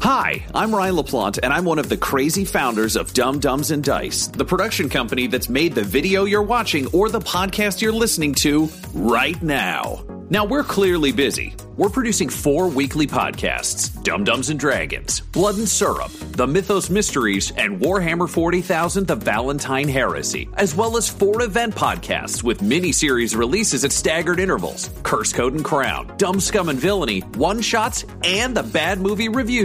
Hi, I'm Ryan LaPlante, and I'm one of the crazy founders of Dumb Dumbs and Dice, the production company that's made the video you're watching or the podcast you're listening to right now. Now, we're clearly busy. We're producing 4 weekly podcasts, Dumb Dumbs and Dragons, Blood and Syrup, The Mythos Mysteries, and Warhammer 40,000, The Valentine Heresy, as well as 4 event podcasts with mini-series releases at staggered intervals, Curse Code and Crown, Dumb Scum and Villainy, One-Shots, and The Bad Movie Review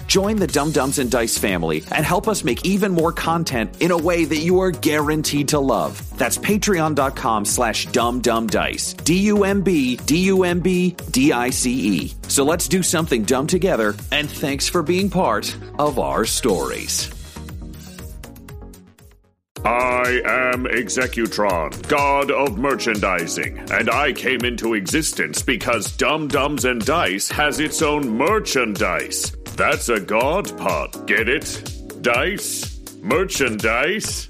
join the Dumb Dumbs and Dice family and help us make even more content in a way that you are guaranteed to love. That's patreon.com/dumbdumbdice. DUMBDICE. So let's do something dumb together, and thanks for being part of our stories. I am Executron, god of merchandising, and I came into existence because Dumb Dumbs and Dice has its own merchandise. That's a god pod, get it? Dice? Merchandise?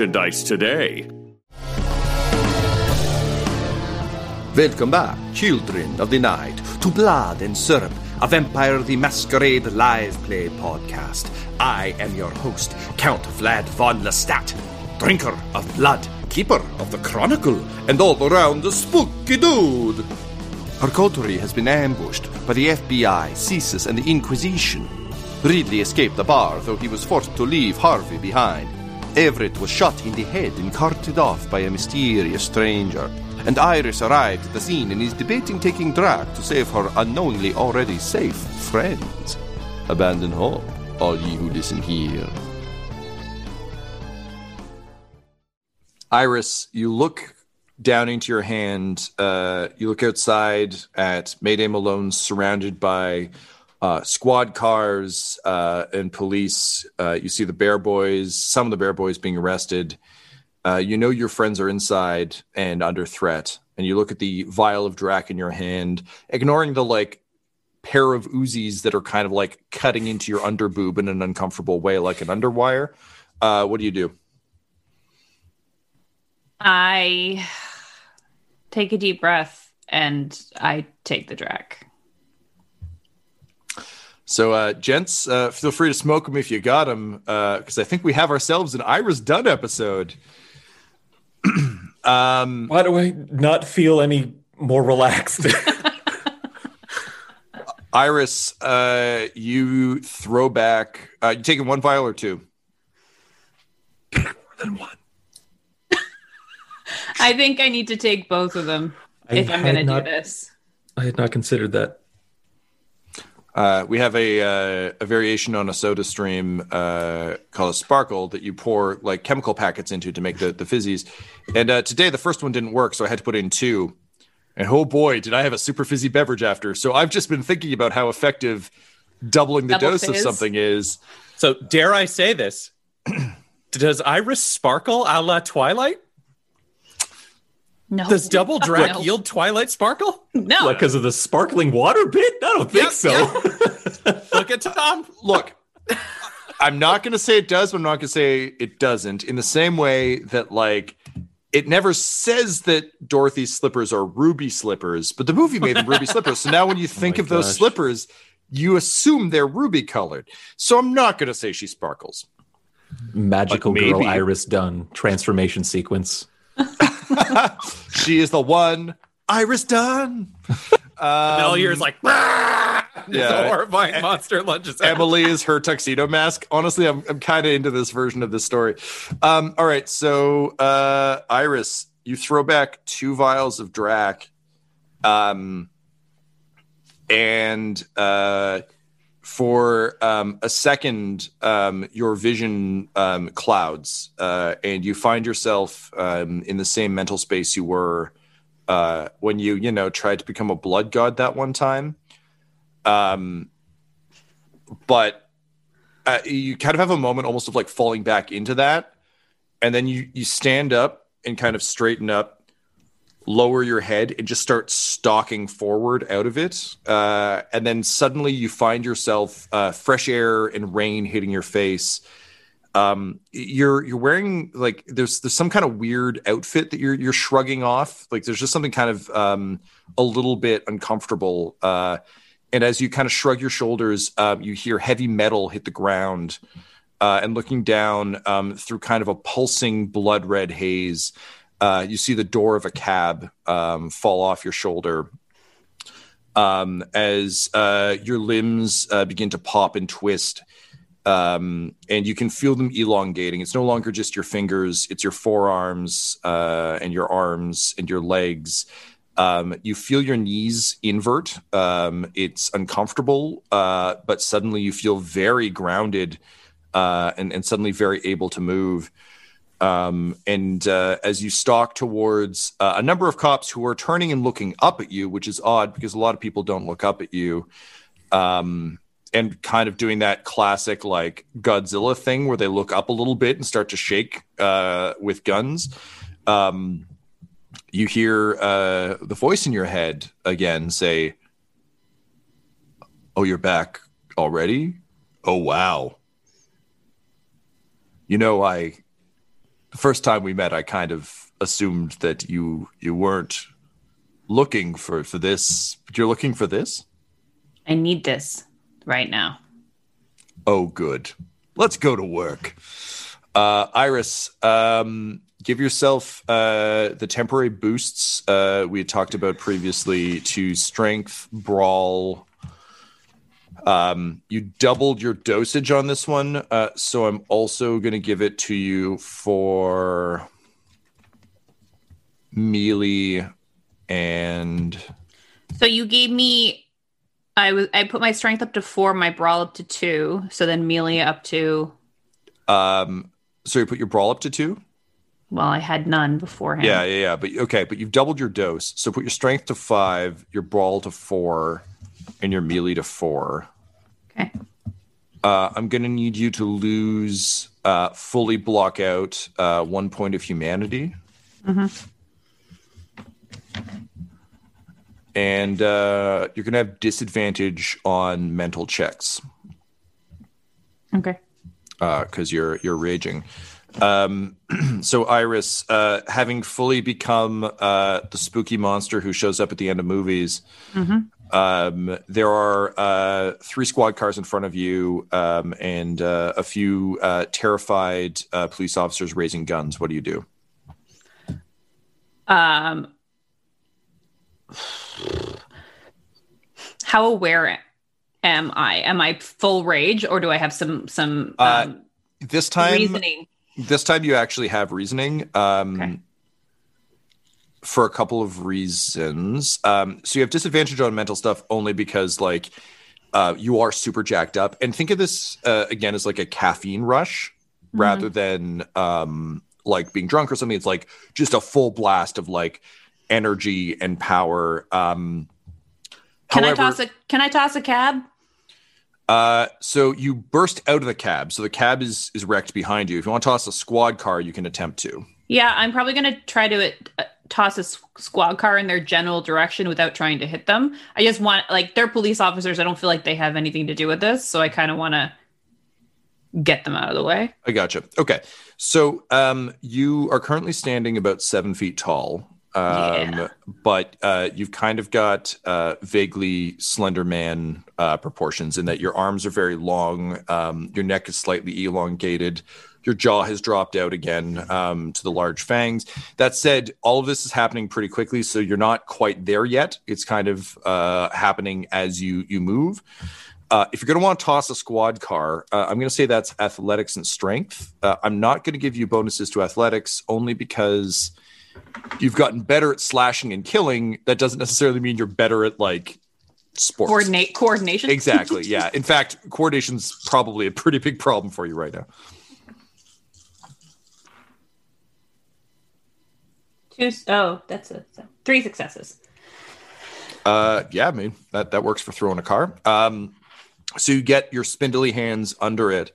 today. Welcome back, children of the night, to Blood and Syrup, a Vampire the Masquerade live play podcast. I am your host, Count Vlad von Lestat, drinker of blood, keeper of the chronicle, and all around a spooky dude. Our coterie has been ambushed by the FBI, CSIS, and the Inquisition. Ridley escaped the bar, though he was forced to leave Harvey behind. Everett was shot in the head and carted off by a mysterious stranger. And Iris arrived at the scene and is debating taking Drac to save her unknowingly already safe friends. Abandon hope, all ye who listen here. Iris, you look down into your hand. You look outside at Mayday Malone, surrounded by squad cars and police. You see the Bear Boys, some of the Bear Boys being arrested. You know your friends are inside and under threat, and you look at the vial of Drac in your hand, ignoring the like pair of Uzis that are kind of like cutting into your underboob in an uncomfortable way, like an underwire. What do you do? I take a deep breath and I take the Drac. So, gents, feel free to smoke them if you got them, because I think we have ourselves an Iris Dunn episode. Why do I not feel any more relaxed? Iris, you throw back. You taking one vial or two? More than one. I think I need to take both of them if I'm going to do this. I had not considered that. We have a variation on a soda stream called a Sparkle that you pour like chemical packets into to make the fizzies. And today the first one didn't work, so I had to put in 2. And oh boy, did I have a super fizzy beverage after. So I've just been thinking about how effective doubling the dose fizz of something is. So dare I say this? Does Iris sparkle a la Twilight? No. Does Double Drac yield Twilight Sparkle? No. Like because of the sparkling water bit? I don't think so. Yep. Look at Tom. Look, I'm not going to say it does, but I'm not going to say it doesn't. In the same way that, like, it never says that Dorothy's slippers are ruby slippers, but the movie made them ruby slippers. So now when you think of those slippers, you assume they're ruby colored. So I'm not going to say she sparkles. Magical girl Iris Dunn transformation sequence. She is the one, Iris Dunn. Melier's like, yeah, the horrifying monster lunges. Emily is her tuxedo mask. Honestly, I'm kind of into this version of this story. All right, so Iris, you throw back 2 vials of Drac, and for a second, your vision clouds, and you find yourself in the same mental space you were when you tried to become a blood god that one time. But you kind of have a moment almost of like falling back into that, and then you stand up and kind of straighten up, lower your head, and just start stalking forward out of it. And then suddenly you find yourself fresh air and rain hitting your face. You're wearing, like, there's some kind of weird outfit that you're shrugging off. Like, there's just something kind of a little bit uncomfortable. And as you kind of shrug your shoulders, you hear heavy metal hit the ground. And looking down through kind of a pulsing blood red haze, you see the door of a cab fall off your shoulder as your limbs begin to pop and twist, and you can feel them elongating. It's no longer just your fingers. It's your forearms and your arms and your legs. You feel your knees invert. It's uncomfortable, but suddenly you feel very grounded and suddenly very able to move. And as you stalk towards a number of cops who are turning and looking up at you, which is odd because a lot of people don't look up at you, and kind of doing that classic like Godzilla thing where they look up a little bit and start to shake with guns, you hear the voice in your head again say, "Oh, you're back already? Oh, wow. You know, the first time we met, I kind of assumed that you weren't looking for this, but you're looking for this? I need this right now." "Oh, good. Let's go to work." Iris, give yourself the temporary boosts we had talked about previously to strength, brawl. You doubled your dosage on this one, so I'm also going to give it to you for melee and... So you gave me... I put my strength up to 4, my brawl up to 2, so then melee up to... So you put your brawl up to 2? Well, I had none beforehand. Yeah. But you've doubled your dose, so put your strength to 5, your brawl to 4... and your melee to 4. Okay. I'm going to need you to lose, fully block out 1 point of humanity. Mm-hmm. And you're going to have disadvantage on mental checks. Okay. Because you're raging. So Iris, having fully become the spooky monster who shows up at the end of movies, mm-hmm. There are 3 squad cars in front of you, and a few terrified police officers raising guns. What do you do? How aware am I? Am I full rage, or do I have some this time reasoning? This time you actually have reasoning. Okay. For a couple of reasons. So you have disadvantage on mental stuff only because, like, you are super jacked up. And think of this, again, as like a caffeine rush rather than, like, being drunk or something. It's like just a full blast of, like, energy and power. Can I toss a cab? So you burst out of the cab. So the cab is wrecked behind you. If you want to toss a squad car, you can attempt to. Yeah, I'm probably going to try to... toss a squad car in their general direction without trying to hit them. I just want, like, they're police officers. I don't feel like they have anything to do with this. So I kind of want to get them out of the way. I gotcha. Okay. So you are currently standing about 7 feet tall. But you've kind of got vaguely Slender Man proportions in that your arms are very long. Your neck is slightly elongated. Your jaw has dropped out again to the large fangs. That said, all of this is happening pretty quickly, so you're not quite there yet. It's kind of happening as you move. If you're going to want to toss a squad car, I'm going to say that's athletics and strength. I'm not going to give you bonuses to athletics only because you've gotten better at slashing and killing. That doesn't necessarily mean you're better at, like, sports. Coordination. Exactly, yeah. In fact, coordination's probably a pretty big problem for you right now. 2, oh, that's it. 3 successes. Yeah, I mean, that works for throwing a car. So you get your spindly hands under it,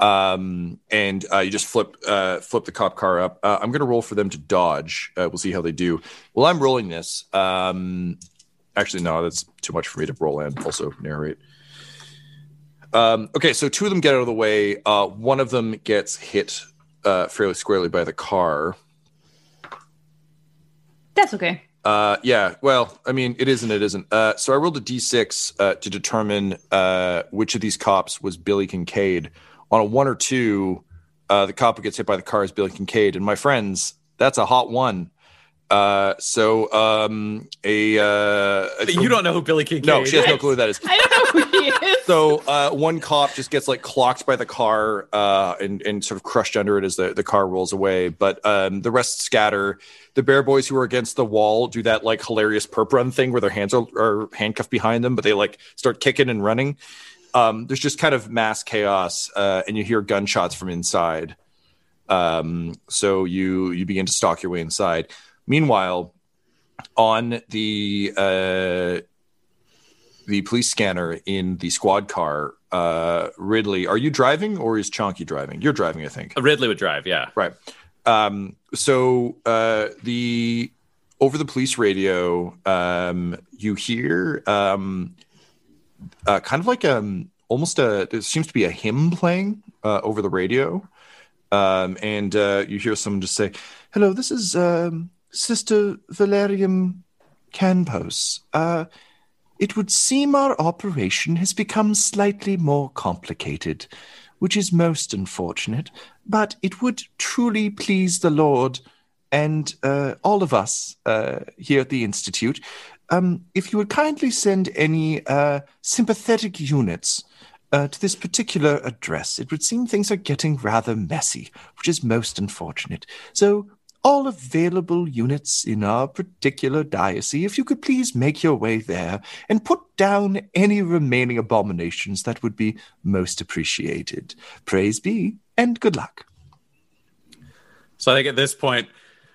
and you just flip the cop car up. I'm going to roll for them to dodge. We'll see how they do. Well, I'm rolling this. Actually, no, that's too much for me to roll and also narrate. Okay, so 2 of them get out of the way. One of them gets hit fairly squarely by the car. That's okay. Yeah, well, I mean, it is and it isn't. So I rolled a D6 to determine which of these cops was Billy Kincaid. On a 1 or 2, the cop who gets hit by the car is Billy Kincaid. And my friends, that's a hot 1. You don't know who Billy Kincaid is. No, she has no clue who that is. I don't know who he is. So one cop just gets, like, clocked by the car and sort of crushed under it as the car rolls away. But the rest scatter. The bear boys who are against the wall do that, like, hilarious perp run thing where their hands are handcuffed behind them, but they, like, start kicking and running. There's just kind of mass chaos, and you hear gunshots from inside. So you begin to stalk your way inside. Meanwhile, on the police scanner in the squad car, Ridley, are you driving or is Chunky driving? You're driving, I think. Ridley would drive, yeah. Right. Over the police radio, you hear kind of like there seems to be a hymn playing over the radio. And you hear someone just say, "Hello, this is Sister Valerium Canpos. It would seem our operation has become slightly more complicated, which is most unfortunate, but it would truly please the Lord and all of us here at the Institute if you would kindly send any sympathetic units to this particular address. It would seem things are getting rather messy, which is most unfortunate. So all available units in our particular diocese, if you could please make your way there and put down any remaining abominations, that would be most appreciated. Praise be, and good luck." So I think at this point,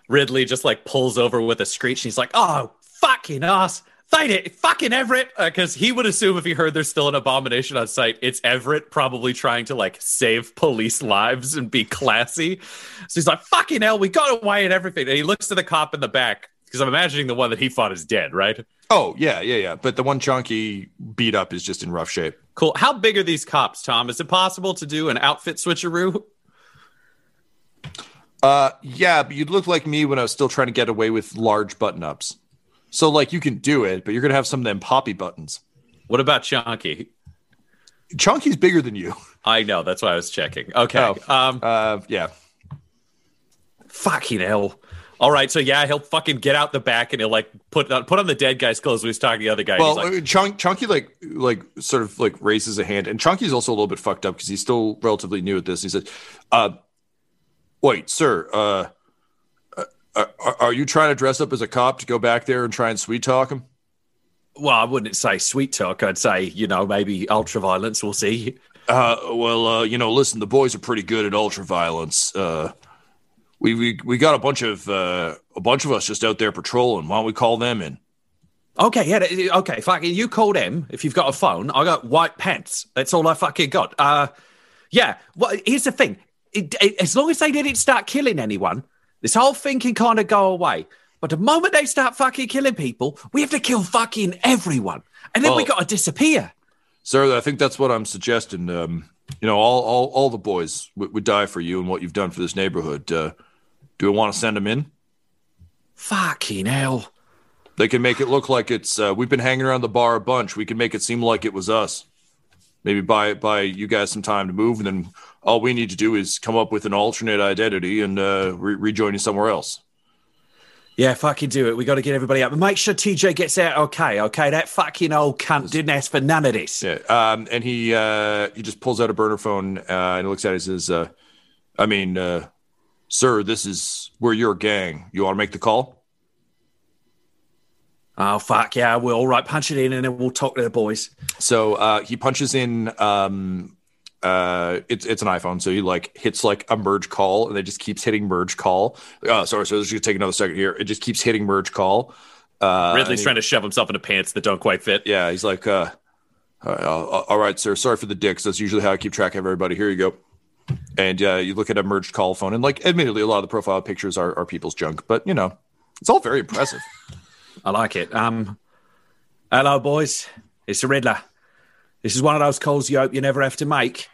Ridley just, like, pulls over with a screech. He's like, "Oh, fucking ass. Fight it, fucking Everett!" Because he would assume if he heard there's still an abomination on site, it's Everett probably trying to, like, save police lives and be classy. So he's like, "Fucking hell, we got away and everything." And he looks to the cop in the back, because I'm imagining the one that he fought is dead, right? Oh, yeah. But the one Chunky beat up is just in rough shape. Cool. How big are these cops, Tom? Is it possible to do an outfit switcheroo? Yeah, but you'd look like me when I was still trying to get away with large button-ups. So, like, you can do it, but you're going to have some of them poppy buttons. What about Chunky? Chunky's bigger than you. I know. That's why I was checking. Okay. Oh, yeah. Fucking hell. All right. So, yeah, he'll fucking get out the back and he'll, like, put on the dead guy's clothes when he's talking to the other guy. Well, like, Chunky, like, sort of, like, raises a hand. And Chunky's also a little bit fucked up because he's still relatively new at this. He said, "Wait, sir, are you trying to dress up as a cop to go back there and try and sweet talk him?" "Well, I wouldn't say sweet talk. I'd say, maybe ultraviolence. We'll see." Listen, the boys are pretty good at ultraviolence. We got a bunch of us just out there patrolling. Why don't we call them in?" "Okay, yeah, okay. Fucking, you call them if you've got a phone. I got white pants. That's all I fucking got. Yeah. Well, here's the thing. As long as they didn't start killing anyone, this whole thing can kind of go away. But the moment they start fucking killing people, we have to kill fucking everyone. And then we got to disappear. Sir, I think that's what I'm suggesting. All the boys would die for you and what you've done for this neighborhood. Do we want to send them in? Fucking hell. They can make it look like it's, we've been hanging around the bar a bunch. We can make it seem like it was us. Maybe buy you guys some time to move, and then all we need to do is come up with an alternate identity and rejoin you somewhere else. Yeah, fucking do it. We got to get everybody out. But make sure TJ gets out okay? That fucking old cunt didn't ask for none of this. Yeah, and he just pulls out a burner phone and looks at it and says, sir, we're your gang. You want to make the call? Oh, fuck, yeah, we'll all right, punch it in, and then we'll talk to the boys. So he punches in... it's an iPhone, so he hits a merge call, and it just keeps hitting merge call. Sorry, this is going to take another second here. It just keeps hitting merge call. Ridley's trying to shove himself into pants that don't quite fit. Yeah, he's like, all right, sir, sorry for the dicks. That's usually how I keep track of everybody. Here you go. And you look at a merged call phone, and admittedly, a lot of the profile pictures are people's junk, but it's all very impressive. I like it. Hello, boys. It's the Riddler. This is one of those calls you hope you never have to make.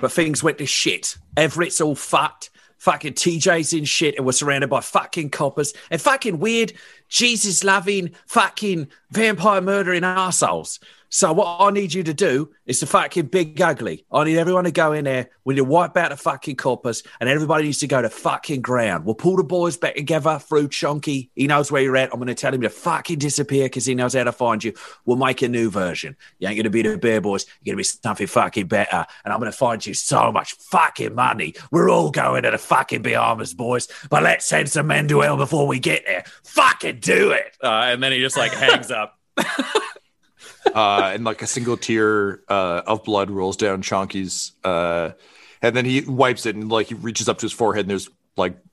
But things went to shit. Everett's all fucked. Fucking TJ's in shit and we're surrounded by fucking coppers and fucking weird, Jesus-loving, fucking vampire-murdering arseholes. So what I need you to do is the fucking big ugly. I need everyone to go in there. We need to wipe out the fucking coppers and everybody needs to go to fucking ground. We'll pull the boys back together through Chunky. He knows where you're at. I'm going to tell him to fucking disappear because he knows how to find you. We'll make a new version. You ain't going to be the Bear Boys. You're going to be something fucking better. And I'm going to find you so much fucking money. We're all going to the fucking Bahamas, boys. But let's send some men to hell before we get there. Fucking do it. And then he just hangs up. And a single tear of blood rolls down Chonky's, and then he wipes it and he reaches up to his forehead and there's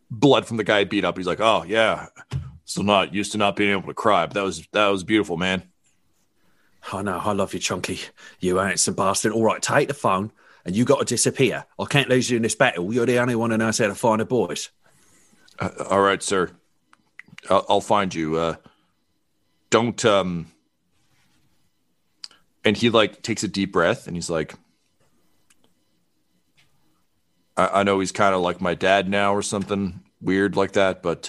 blood from the guy beat up. He's like, oh yeah, still not used to not being able to cry, but that was beautiful, man. I know, I love you, Chunky. You handsome bastard. All right, take the phone and you got to disappear. I can't lose you in this battle. You're the only one who knows how to find the boys. All right, sir. I'll find you. Don't. And he takes a deep breath and he's like, I know he's kind of like my dad now or something weird like that, but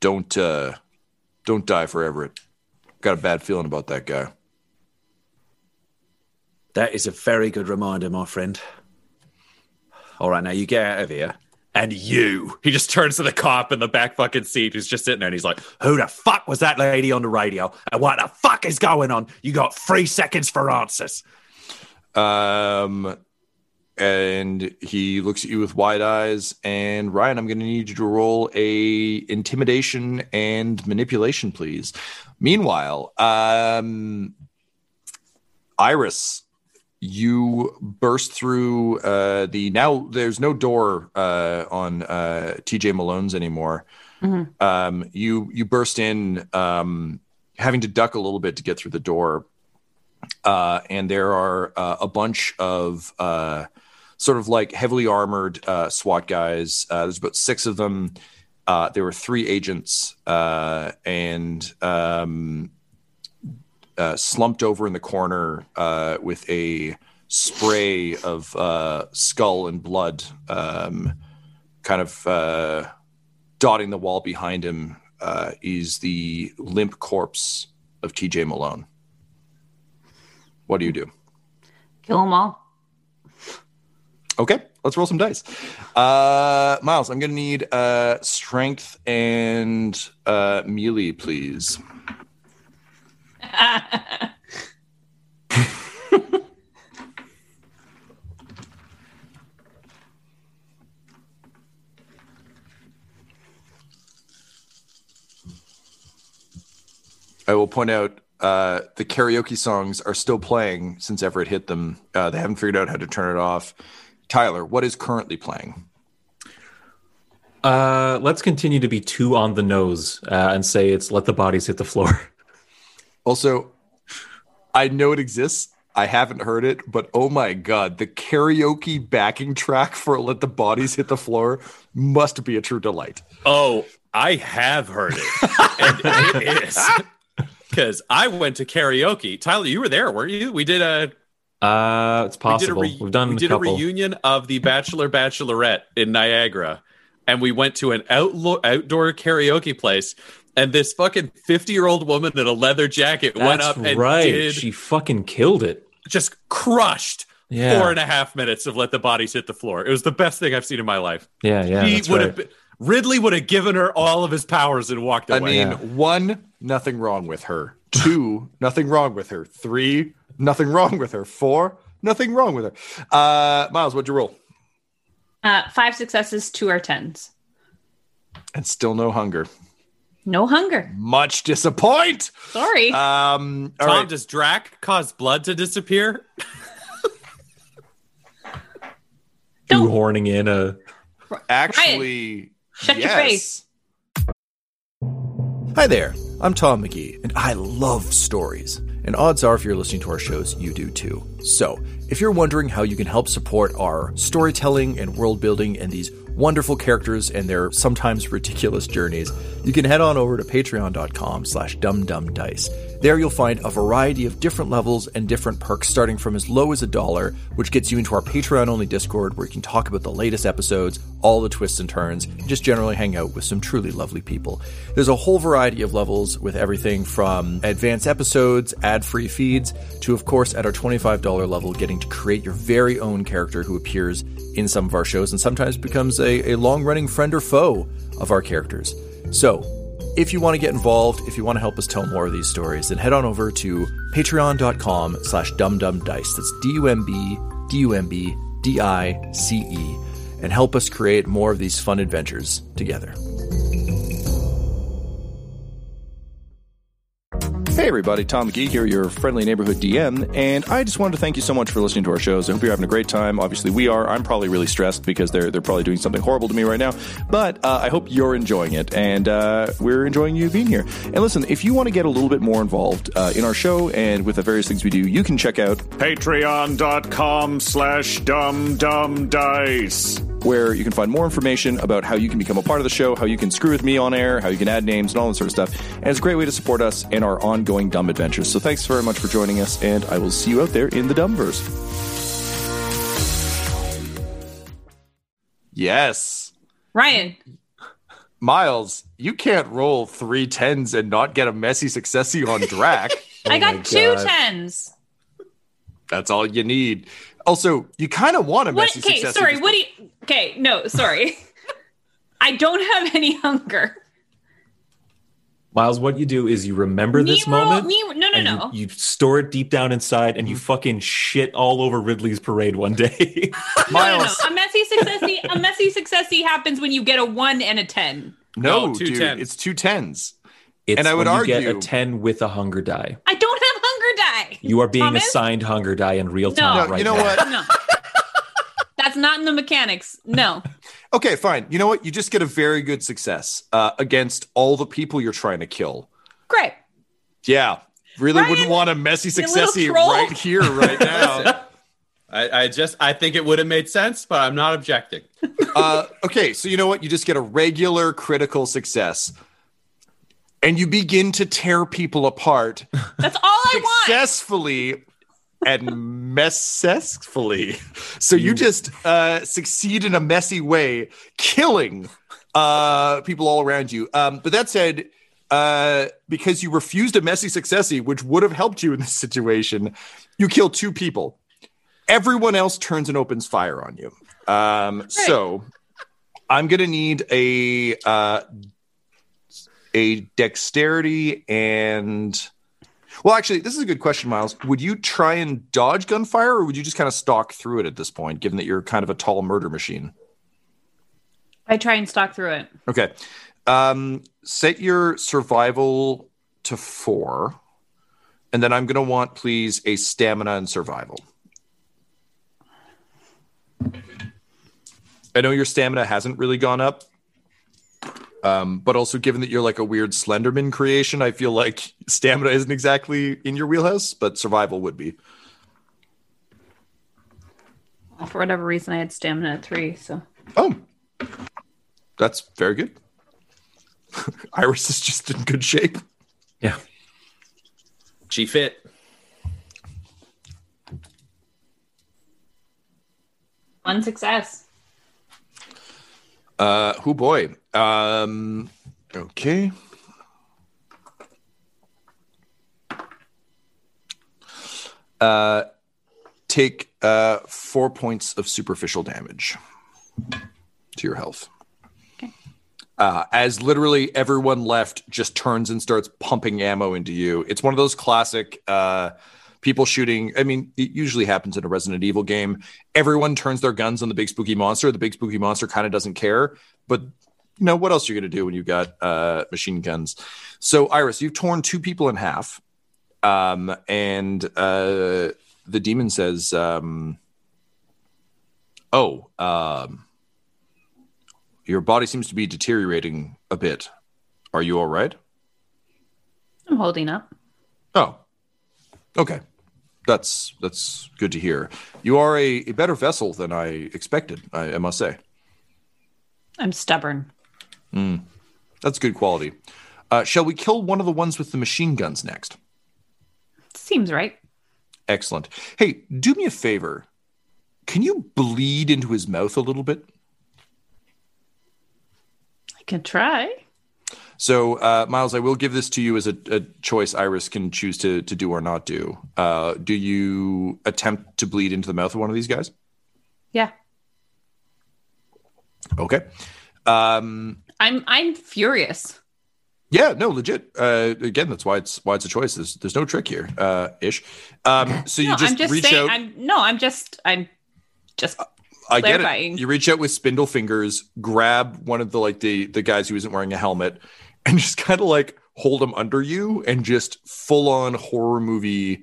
don't die for Everett. Got a bad feeling about that guy. That is a very good reminder, my friend. All right, now you get out of here. And you. He just turns to the cop in the back fucking seat who's just sitting there and he's like, who the fuck was that lady on the radio? And what the fuck is going on? You got 3 seconds for answers. And he looks at you with wide eyes. And Ryan, I'm going to need you to roll a intimidation and manipulation, please. Meanwhile, Iris... You burst through the now. There's no door on TJ Malone's anymore. Mm-hmm. You burst in, having to duck a little bit to get through the door, and there are a bunch of sort of heavily armored SWAT guys. There's about 6 of them. There were 3 agents, and. Slumped over in the corner with a spray of skull and blood kind of dotting the wall behind him is the limp corpse of TJ Malone. What do you do? Kill them all. Okay, let's roll some dice. Miles, I'm going to need strength and melee, please. I will point out the karaoke songs are still playing since Everett hit them. They haven't figured out how to turn it off. Tyler, what is currently playing? Let's continue to be too on the nose and say it's Let the Bodies Hit the Floor. Also, I know it exists. I haven't heard it, but oh my God, the karaoke backing track for Let the Bodies Hit the Floor must be a true delight. Oh, I have heard it. And it is. Because I went to karaoke. Tyler, you were there, weren't you? We did a... it's possible. We did a reunion of the Bachelor Bachelorette in Niagara. And we went to an outdoor karaoke place. And this fucking 50-year-old woman in a leather jacket went up and did... She fucking killed it. Just crushed 4.5 minutes of Let the Bodies Hit the Floor. It was the best thing I've seen in my life. Yeah, that's right. Ridley would have given her all of his powers and walked away. I mean, 1, nothing wrong with her. 2, nothing wrong with her. 3, nothing wrong with her. 4, nothing wrong with her. Miles, what'd you roll? 5 successes, 2 are 10s. And still no hunger. No hunger. Much disappoint. Sorry. Tom, right. Does Drac cause blood to disappear? You horning in a... Actually, Ryan, shut your face. Hi there, I'm Tom McGee, and I love stories. And odds are, if you're listening to our shows, you do too. So, if you're wondering how you can help support our storytelling and world building and these wonderful characters and their sometimes ridiculous journeys, you can head on over to patreon.com/dumbdumbdice. There you'll find a variety of different levels and different perks, starting from as low as $1, which gets you into our Patreon-only Discord, where you can talk about the latest episodes, all the twists and turns, and just generally hang out with some truly lovely people. There's a whole variety of levels, with everything from advanced episodes, ad-free feeds, to, of course, at our $25 level, getting to create your very own character who appears in some of our shows and sometimes becomes a long-running friend or foe of our characters. So, if you want to get involved, if you want to help us tell more of these stories, then head on over to patreon.com/dumbdumbdice. That's DUMBDICE, and help us create more of these fun adventures together. Hey everybody, Tom McGee here, your friendly neighborhood DM, and I just wanted to thank you so much for listening to our shows. I hope you're having a great time. Obviously we are. I'm probably really stressed because they're probably doing something horrible to me right now, but I hope you're enjoying it, and we're enjoying you being here. And listen, if you want to get a little bit more involved in our show and with the various things we do, you can check out patreon.com/dumbdumbdice. where you can find more information about how you can become a part of the show, how you can screw with me on air, how you can add names and all that sort of stuff. And it's a great way to support us in our ongoing dumb adventures. So thanks very much for joining us, and I will see you out there in the Dumbverse. Yes. Ryan. Miles, you can't roll 3 10s and not get a messy successy on Drac. I got 2 10s. That's all you need. Also, you kind of want a messy success. Sorry, what do you... Okay, no, sorry. I don't have any hunger. Miles, what you do is you remember this moment. No. You store it deep down inside, and you fucking shit all over Ridley's parade one day. Miles. No. A messy successy happens when you get a 1 and a 10. No, dude, 10. It's 2 10s. It's, and I would argue, get a 10 with a hunger die. I don't have hunger die. You are being assigned hunger die in real time. No, you know what? No. That's not in the mechanics. No. Okay, fine. You know what? You just get a very good success against all the people you're trying to kill. Great. Yeah. Really, Ryan, wouldn't want a messy successy right here, right now. I think it would have made sense, but I'm not objecting. Okay, so you know what? You just get a regular critical success. And you begin to tear people apart. That's all I want. Successfully and messesfully. So you just succeed in a messy way, killing people all around you. But that said, because you refused a messy successy, which would have helped you in this situation, you kill 2 people. Everyone else turns and opens fire on you. So I'm going to need a dexterity and... Well, actually, this is a good question, Miles. Would you try and dodge gunfire, or would you just kind of stalk through it at this point, given that you're kind of a tall murder machine? I try and stalk through it. Okay. Set your survival to 4, and then I'm going to want, please, a stamina and survival. I know your stamina hasn't really gone up. But also, given that you're like a weird Slenderman creation, I feel like stamina isn't exactly in your wheelhouse, but survival would be. Well, for whatever reason, I had stamina at 3, so... Oh! That's very good. Iris is just in good shape. Yeah. She fit. One success. Oh boy. Okay. Take 4 points of superficial damage to your health. Okay. As literally everyone left just turns and starts pumping ammo into you. It's one of those classic people shooting. I mean, it usually happens in a Resident Evil game. Everyone turns their guns on the big spooky monster. The big spooky monster kind of doesn't care, but you know, what else are you going to do when you've got machine guns? So Iris, you've torn two people in half. And the demon says, your body seems to be deteriorating a bit. Are you all right? I'm holding up. Oh, okay. That's good to hear. You are a better vessel than I expected, I must say. I'm stubborn. That's good quality. Shall we kill one of the ones with the machine guns next? Seems right. Excellent. Hey, do me a favor. Can you bleed into his mouth a little bit? I can try. So, Miles, I will give this to you as a choice Iris can choose to do or not do. Do you attempt to bleed into the mouth of one of these guys? Yeah. Okay. I'm furious. Yeah, no, legit. Again, that's why it's a choice. There's no trick here, ish. So you reach out. I'm just. I get it. You reach out with spindle fingers, grab one of the guys who isn't wearing a helmet, and just kind of hold him under you, and just full on horror movie,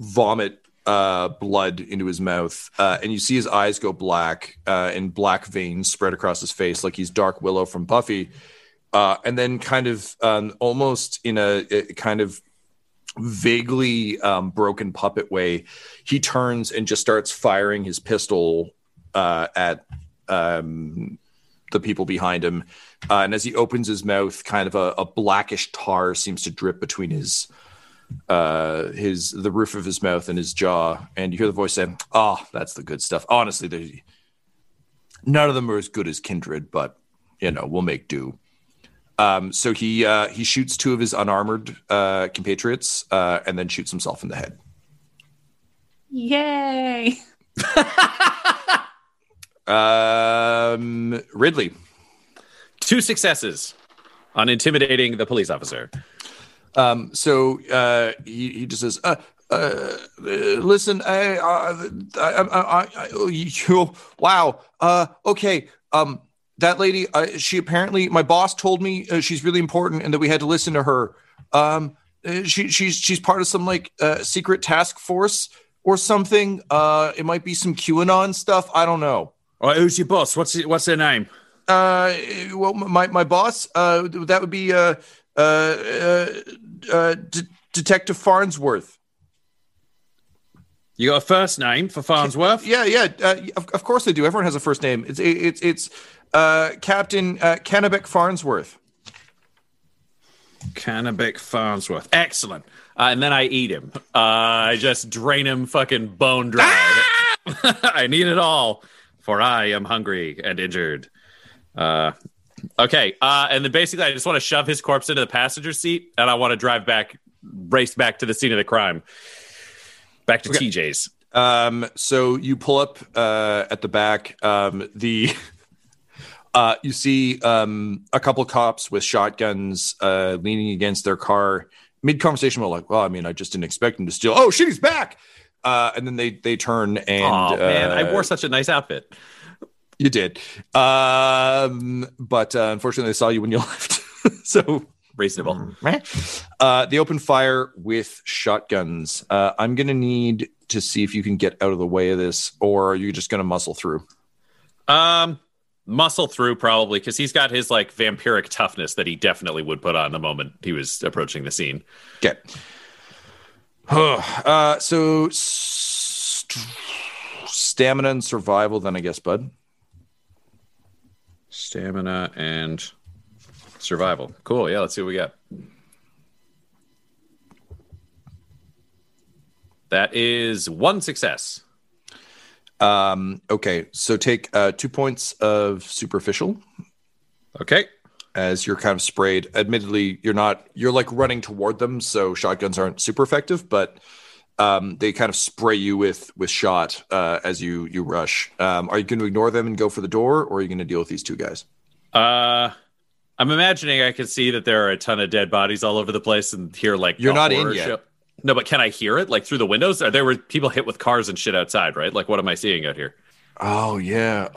vomit blood into his mouth, and you see his eyes go black, and black veins spread across his face like he's Dark Willow from Buffy. And then kind of almost in a kind of vaguely broken puppet way, he turns and just starts firing his pistol at the people behind him. And as he opens his mouth, kind of a blackish tar seems to drip between the roof of his mouth and his jaw. And you hear the voice say, "Oh, that's the good stuff. Honestly, none of them are as good as Kindred, but, we'll make do." So he shoots two of his unarmored compatriots and then shoots himself in the head. Yay! Ridley. Two successes on intimidating the police officer. So he just says, "Listen, wow, okay." That lady, she apparently, my boss told me she's really important and that we had to listen to her. She's part of some secret task force or something. It might be some QAnon stuff. I don't know. All right, who's your boss? What's her name? Well, my boss, that would be Detective Farnsworth. You got a first name for Farnsworth? Yeah. Of course they do. Everyone has a first name. It's Captain Cannebec Farnsworth. Cannebec Farnsworth. Excellent. And then I eat him. I just drain him fucking bone dry. Ah! I need it all, for I am hungry and injured. Okay. And then basically I just want to shove his corpse into the passenger seat, and I want to race back to the scene of the crime. Back to okay. TJ's. So you pull up at the back. You see a couple cops with shotguns leaning against their car. Mid-conversation, we're like, well, I mean, I just didn't expect him to steal. Oh, shit, he's back! And then they turn and... Oh, man, I wore such a nice outfit. You did. But unfortunately, they saw you when you left. So... Reasonable. They open fire with shotguns. I'm going to need to see if you can get out of the way of this, or are you just going to muscle through? Muscle through, probably, because he's got his vampiric toughness that he definitely would put on the moment he was approaching the scene. Okay. So stamina and survival then, I guess, bud. Stamina and... Survival. Cool. Yeah, let's see what we got. That is one success. Okay, so take 2 points of superficial. Okay. As you're kind of sprayed. Admittedly, you're like running toward them, so shotguns aren't super effective, but they kind of spray you with shot as you rush. Are you going to ignore them and go for the door, or are you going to deal with these two guys? I'm imagining I can see that there are a ton of dead bodies all over the place and hear like... You're not in yet. Show. No, but can I hear it? Like through the windows? There were people hit with cars and shit outside, right? Like, what am I seeing out here? Oh, yeah.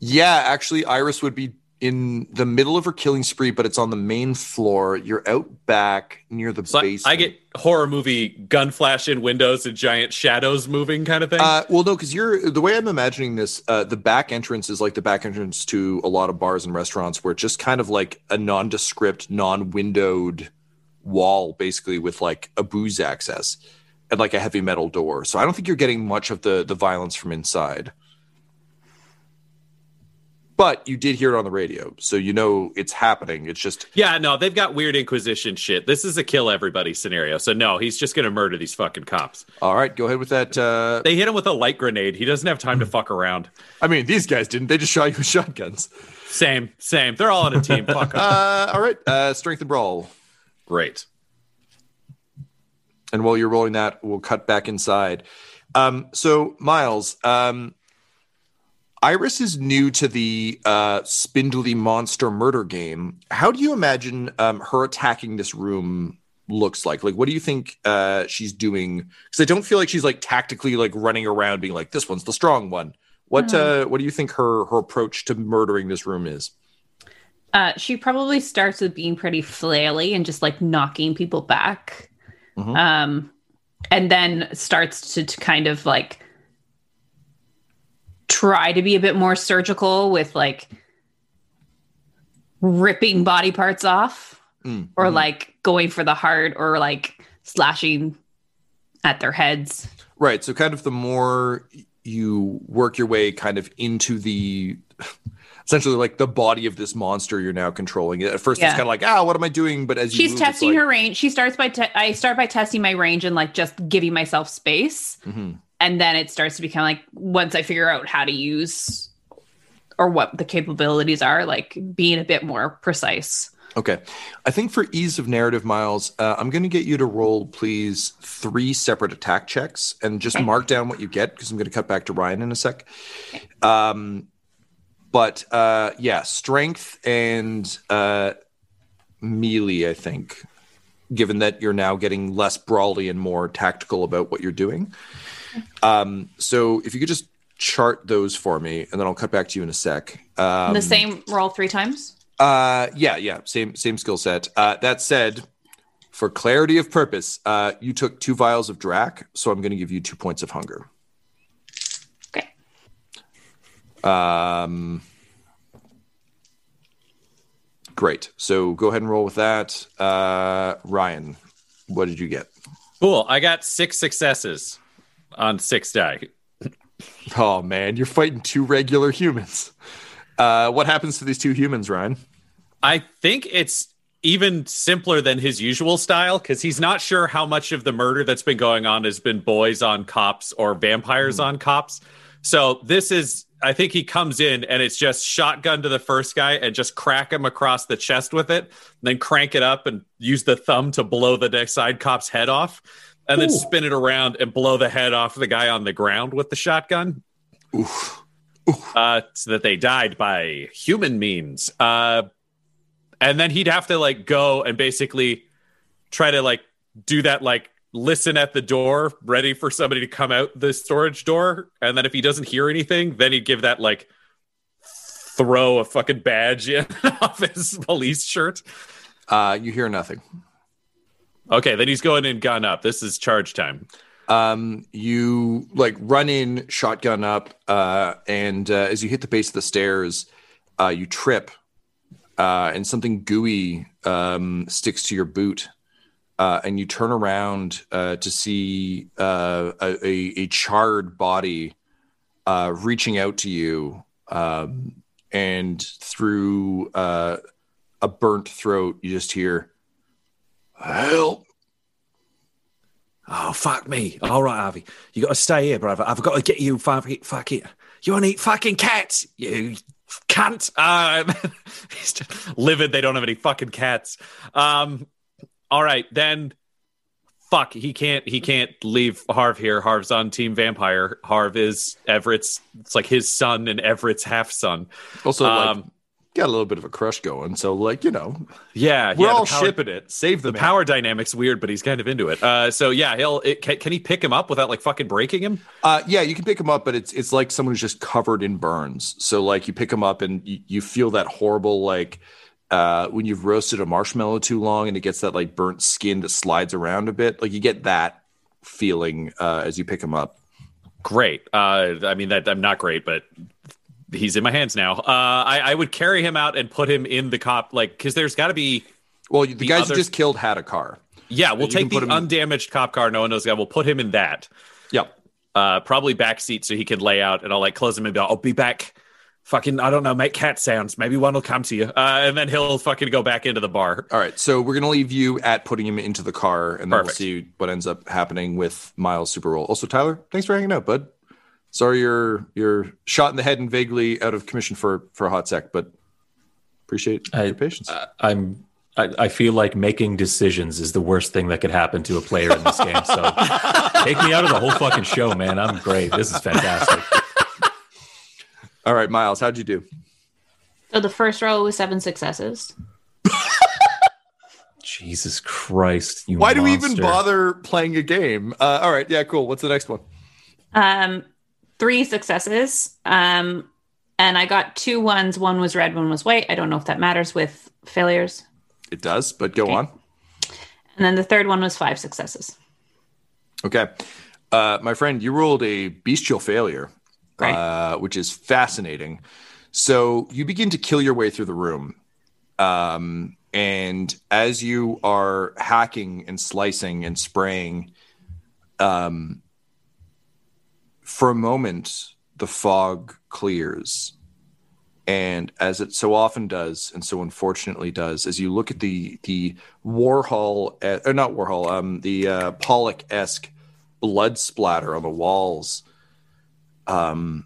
Yeah, actually, Iris would be in the middle of her killing spree, but it's on the main floor. You're out back near the basement. I get horror movie gun flash in windows and giant shadows moving kind of thing? Well, no, because the way I'm imagining this, the back entrance is like the back entrance to a lot of bars and restaurants where it's just kind of like a nondescript, non-windowed wall basically with like a booze access and like a heavy metal door. So I don't think you're getting much of the violence from inside. But you did hear it on the radio, so you know it's happening. It's just... Yeah, no, they've got weird Inquisition shit. This is a kill everybody scenario, so no, he's just going to murder these fucking cops. All right, go ahead with that. They hit him with a light grenade. He doesn't have time to fuck around. I mean, these guys didn't. They just shot you with shotguns. Same. They're all on a team. Fuck them. All right, strength and brawl. Great. And while you're rolling that, we'll cut back inside. So, Miles, Iris is new to the spindly monster murder game. How do you imagine her attacking this room looks like? Like, what do you think she's doing? Because I don't feel like she's like tactically like running around being like, this one's the strong one. What do you think her approach to murdering this room is? She probably starts with being pretty flaily and just like knocking people back. Mm-hmm. And then starts to kind of like try to be a bit more surgical with like ripping body parts off or like going for the heart or like slashing at their heads. Right. So kind of the more you work your way kind of into the... essentially like the body of this monster you're now controlling. At first, it's kind of like, what am I doing? But as she's testing her range, she starts by I start by testing my range and like just giving myself space. Mm-hmm. And then it starts to become like, once I figure out how to use or what the capabilities are, like being a bit more precise. Okay. I think for ease of narrative, Miles, I'm going to get you to roll, please, 3 separate attack checks and just mark down what you get because I'm going to cut back to Ryan in a sec. Okay. But, yeah, strength and melee, I think, given that you're now getting less brawly and more tactical about what you're doing. So if you could just chart those for me, and then I'll cut back to you in a sec. The same roll 3 times? Yeah, same skill set. That said, for clarity of purpose, you took 2 vials of drac, so I'm going to give you 2 points of hunger. Great. So go ahead and roll with that. Ryan, what did you get? Cool. I got 6 successes on 6 die. Oh man, you're fighting 2 regular humans. What happens to these 2 humans, Ryan? I think it's even simpler than his usual style because he's not sure how much of the murder that's been going on has been boys on cops or vampires on cops. So this is, I think he comes in and it's just shotgun to the first guy and just crack him across the chest with it, then crank it up and use the thumb to blow the next side cop's head off and then spin it around and blow the head off the guy on the ground with the shotgun. Oof. So that they died by human means. And then he'd have to like go and basically try to like do that, like listen at the door, ready for somebody to come out the storage door. And then if he doesn't hear anything, then he'd give that, like, throw a fucking badge in off his police shirt. You hear nothing. Okay, then he's going in gun up. This is charge time. You, like, run in, shotgun up, and as you hit the base of the stairs, you trip, and something gooey sticks to your boot. And you turn around to see a charred body reaching out to you and through a burnt throat, you just hear, "Help!" Oh, fuck me. All right, Harvey. You got to stay here, brother. I've got to get you. Fuck it. You want to eat fucking cats? You cunt. He's just livid. They don't have any fucking cats. All right, then. Fuck. He can't leave Harv here. Harv's on Team Vampire. Harv is Everett's. It's like his son and Everett's half son. Also, got a little bit of a crush going, so we're all shipping it. Save the man. Power dynamic's weird, but he's kind of into it. So yeah, can he pick him up without like fucking breaking him? Yeah, you can pick him up, but it's like someone who's just covered in burns. So like you pick him up and you feel that horrible like when you've roasted a marshmallow too long and it gets that like burnt skin that slides around a bit. Like you get that feeling as you pick him up. Great. I mean that I'm not great, but. He's in my hands now. I would carry him out and put him in the cop, like, because there's got to be. Well, the guys who just killed had a car. Yeah, we'll take the undamaged cop car. No one knows the guy. We'll put him in that. Yep. Probably backseat so he can lay out, and I'll like close him and be like, I'll be back. Fucking, I don't know, make cat sounds. Maybe one will come to you. And then he'll fucking go back into the bar. All right. So we're going to leave you at putting him into the car, and then we'll see what ends up happening with Miles' Super Bowl. Also, Tyler, thanks for hanging out, bud. Sorry, you're shot in the head and vaguely out of commission for a hot sec, but appreciate your patience. I feel like making decisions is the worst thing that could happen to a player in this game. So take me out of the whole fucking show, man. I'm great. This is fantastic. All right, Miles, how'd you do? So the first roll was 7 successes. Jesus Christ! You. Why monster. Do we even bother playing a game? All right, yeah, cool. What's the next one? 3 successes. And I got 2 ones. One was red, one was white. I don't know if that matters with failures. It does, but go on. And then the third one was 5 successes. Okay. My friend, you rolled a bestial failure, right. Which is fascinating. So you begin to kill your way through the room. And as you are hacking and slicing and spraying, for a moment, the fog clears. And as it so often does, and so unfortunately does, as you look at the Pollock-esque blood splatter on the walls, the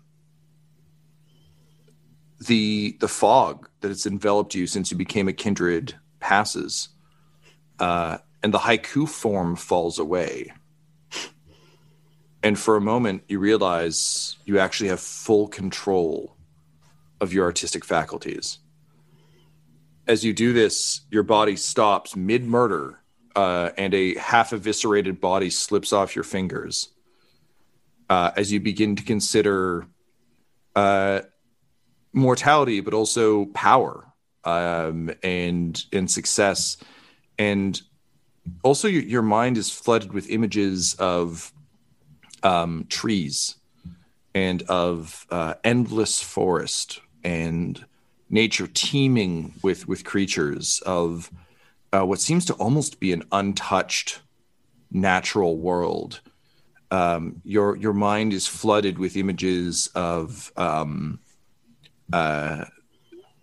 fog that has enveloped you since you became a kindred passes, and the haiku form falls away. And for a moment, you realize you actually have full control of your artistic faculties. As you do this, your body stops mid-murder, and a half-eviscerated body slips off your fingers. As you begin to consider mortality, but also power and success. And also your mind is flooded with images of trees and of endless forest and nature teeming with creatures of what seems to almost be an untouched natural world. Your mind is flooded with images of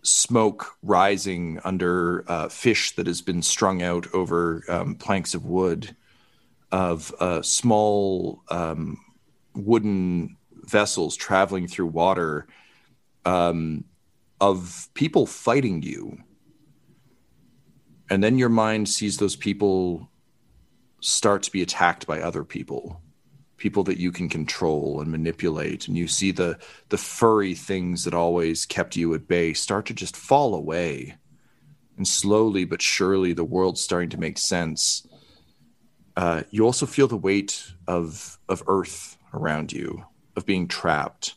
smoke rising under fish that has been strung out over planks of wood, of small wooden vessels traveling through water, of people fighting you. And then your mind sees those people start to be attacked by other people, people that you can control and manipulate. And you see the furry things that always kept you at bay start to just fall away. And slowly but surely, the world's starting to make sense. You also feel the weight of earth around you, of being trapped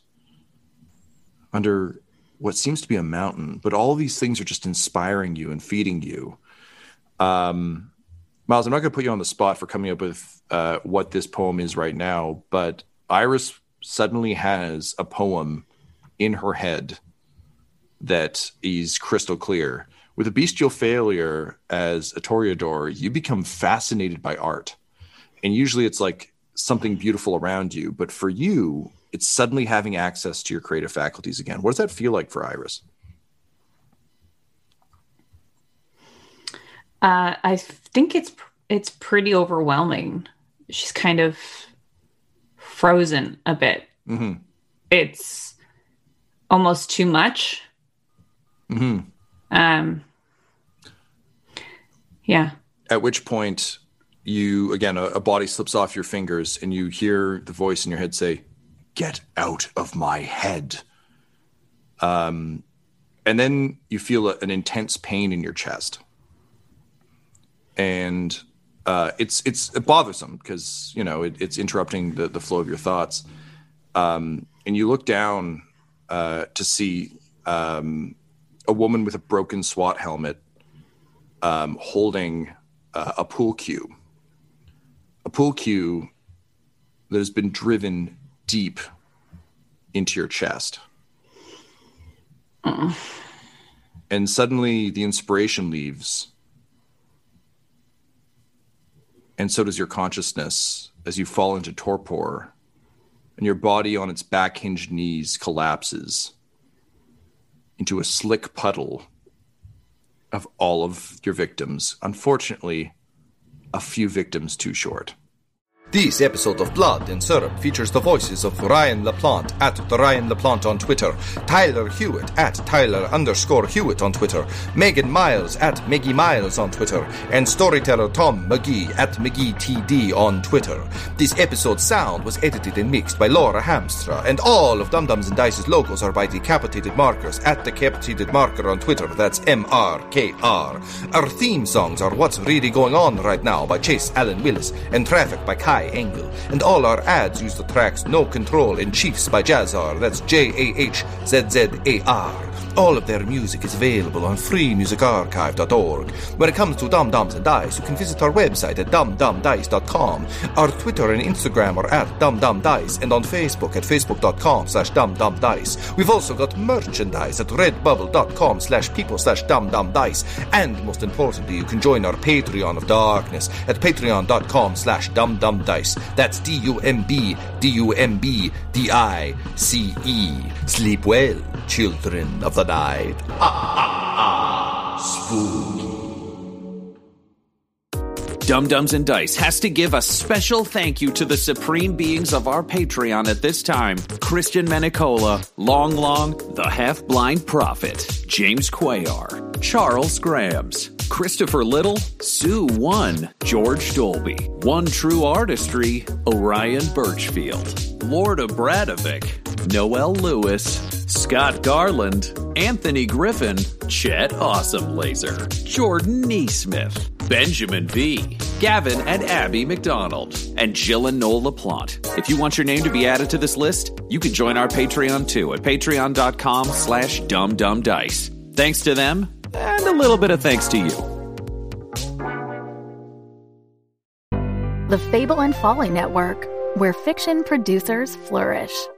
under what seems to be a mountain. But all these things are just inspiring you and feeding you. Miles, I'm not going to put you on the spot for coming up with what this poem is right now, but Iris suddenly has a poem in her head that is crystal clear. With a bestial failure as a toreador, you become fascinated by art. And usually it's like something beautiful around you. But for you, it's suddenly having access to your creative faculties again. What does that feel like for Iris? I think it's pretty overwhelming. She's kind of frozen a bit. Mm-hmm. It's almost too much. Mm-hmm. Yeah. At which point, you again a body slips off your fingers, and you hear the voice in your head say, "Get out of my head." And then you feel an intense pain in your chest, and it's bothersome because you know it's interrupting the flow of your thoughts. And you look down to see a woman with a broken SWAT helmet holding a pool cue. A pool cue that has been driven deep into your chest. Mm. And suddenly the inspiration leaves. And so does your consciousness as you fall into torpor, and your body on its back hinged knees collapses into a slick puddle of all of your victims. Unfortunately, a few victims too short. This episode of Blood and Syrup features the voices of Ryan LaPlante at the Ryan LaPlante on Twitter, Tyler Hewitt at Tyler_Hewitt on Twitter, Megan Miles at Meggie Miles on Twitter, and storyteller Tom McGee at McGeeTD on Twitter. This episode's sound was edited and mixed by Laura Hamstra, and all of Dumb Dumbs and Dice's logos are by Decapitated Markers at DecapitatedMarker on Twitter, that's MRKR. Our theme songs are What's Really Going On Right Now by Chase Allen Willis and Traffic by Kai Angle, and all our ads use the tracks No Control and Chiefs by Jazzar, that's JAHZZAR. All of their music is available on freemusicarchive.org. When it comes to Dumb Dumbs and Dice, you can visit our website at dumbdumbdice.com. Our Twitter and Instagram are at dumbdumbdice, and on Facebook at facebook.com/dumbdumbdice. We've also got merchandise at redbubble.com/people/dumbdumbdice, and most importantly, you can join our Patreon of Darkness at patreon.com/dumbdumbdice. That's DUMBDICE. Sleep well, children of the night. Spooky. Dumb Dumbs and Dice has to give a special thank you to the supreme beings of our Patreon at this time: Christian Menicola, Long Long, the Half-Blind Prophet, James Cuellar, Charles Grams, Christopher Little, Sue One, George Dolby, One True Artistry, Orion Birchfield, Lord Abradovic, Noel Lewis, Scott Garland, Anthony Griffin, Chet Awesome Laser, Jordan Neesmith, Benjamin V, Gavin and Abby McDonald, and Jill and Noel LaPlante. If you want your name to be added to this list, you can join our Patreon too at patreon.com/dumbdumbdice. Thanks to them, and a little bit of thanks to you. The Fable and Folly Network, where fiction producers flourish.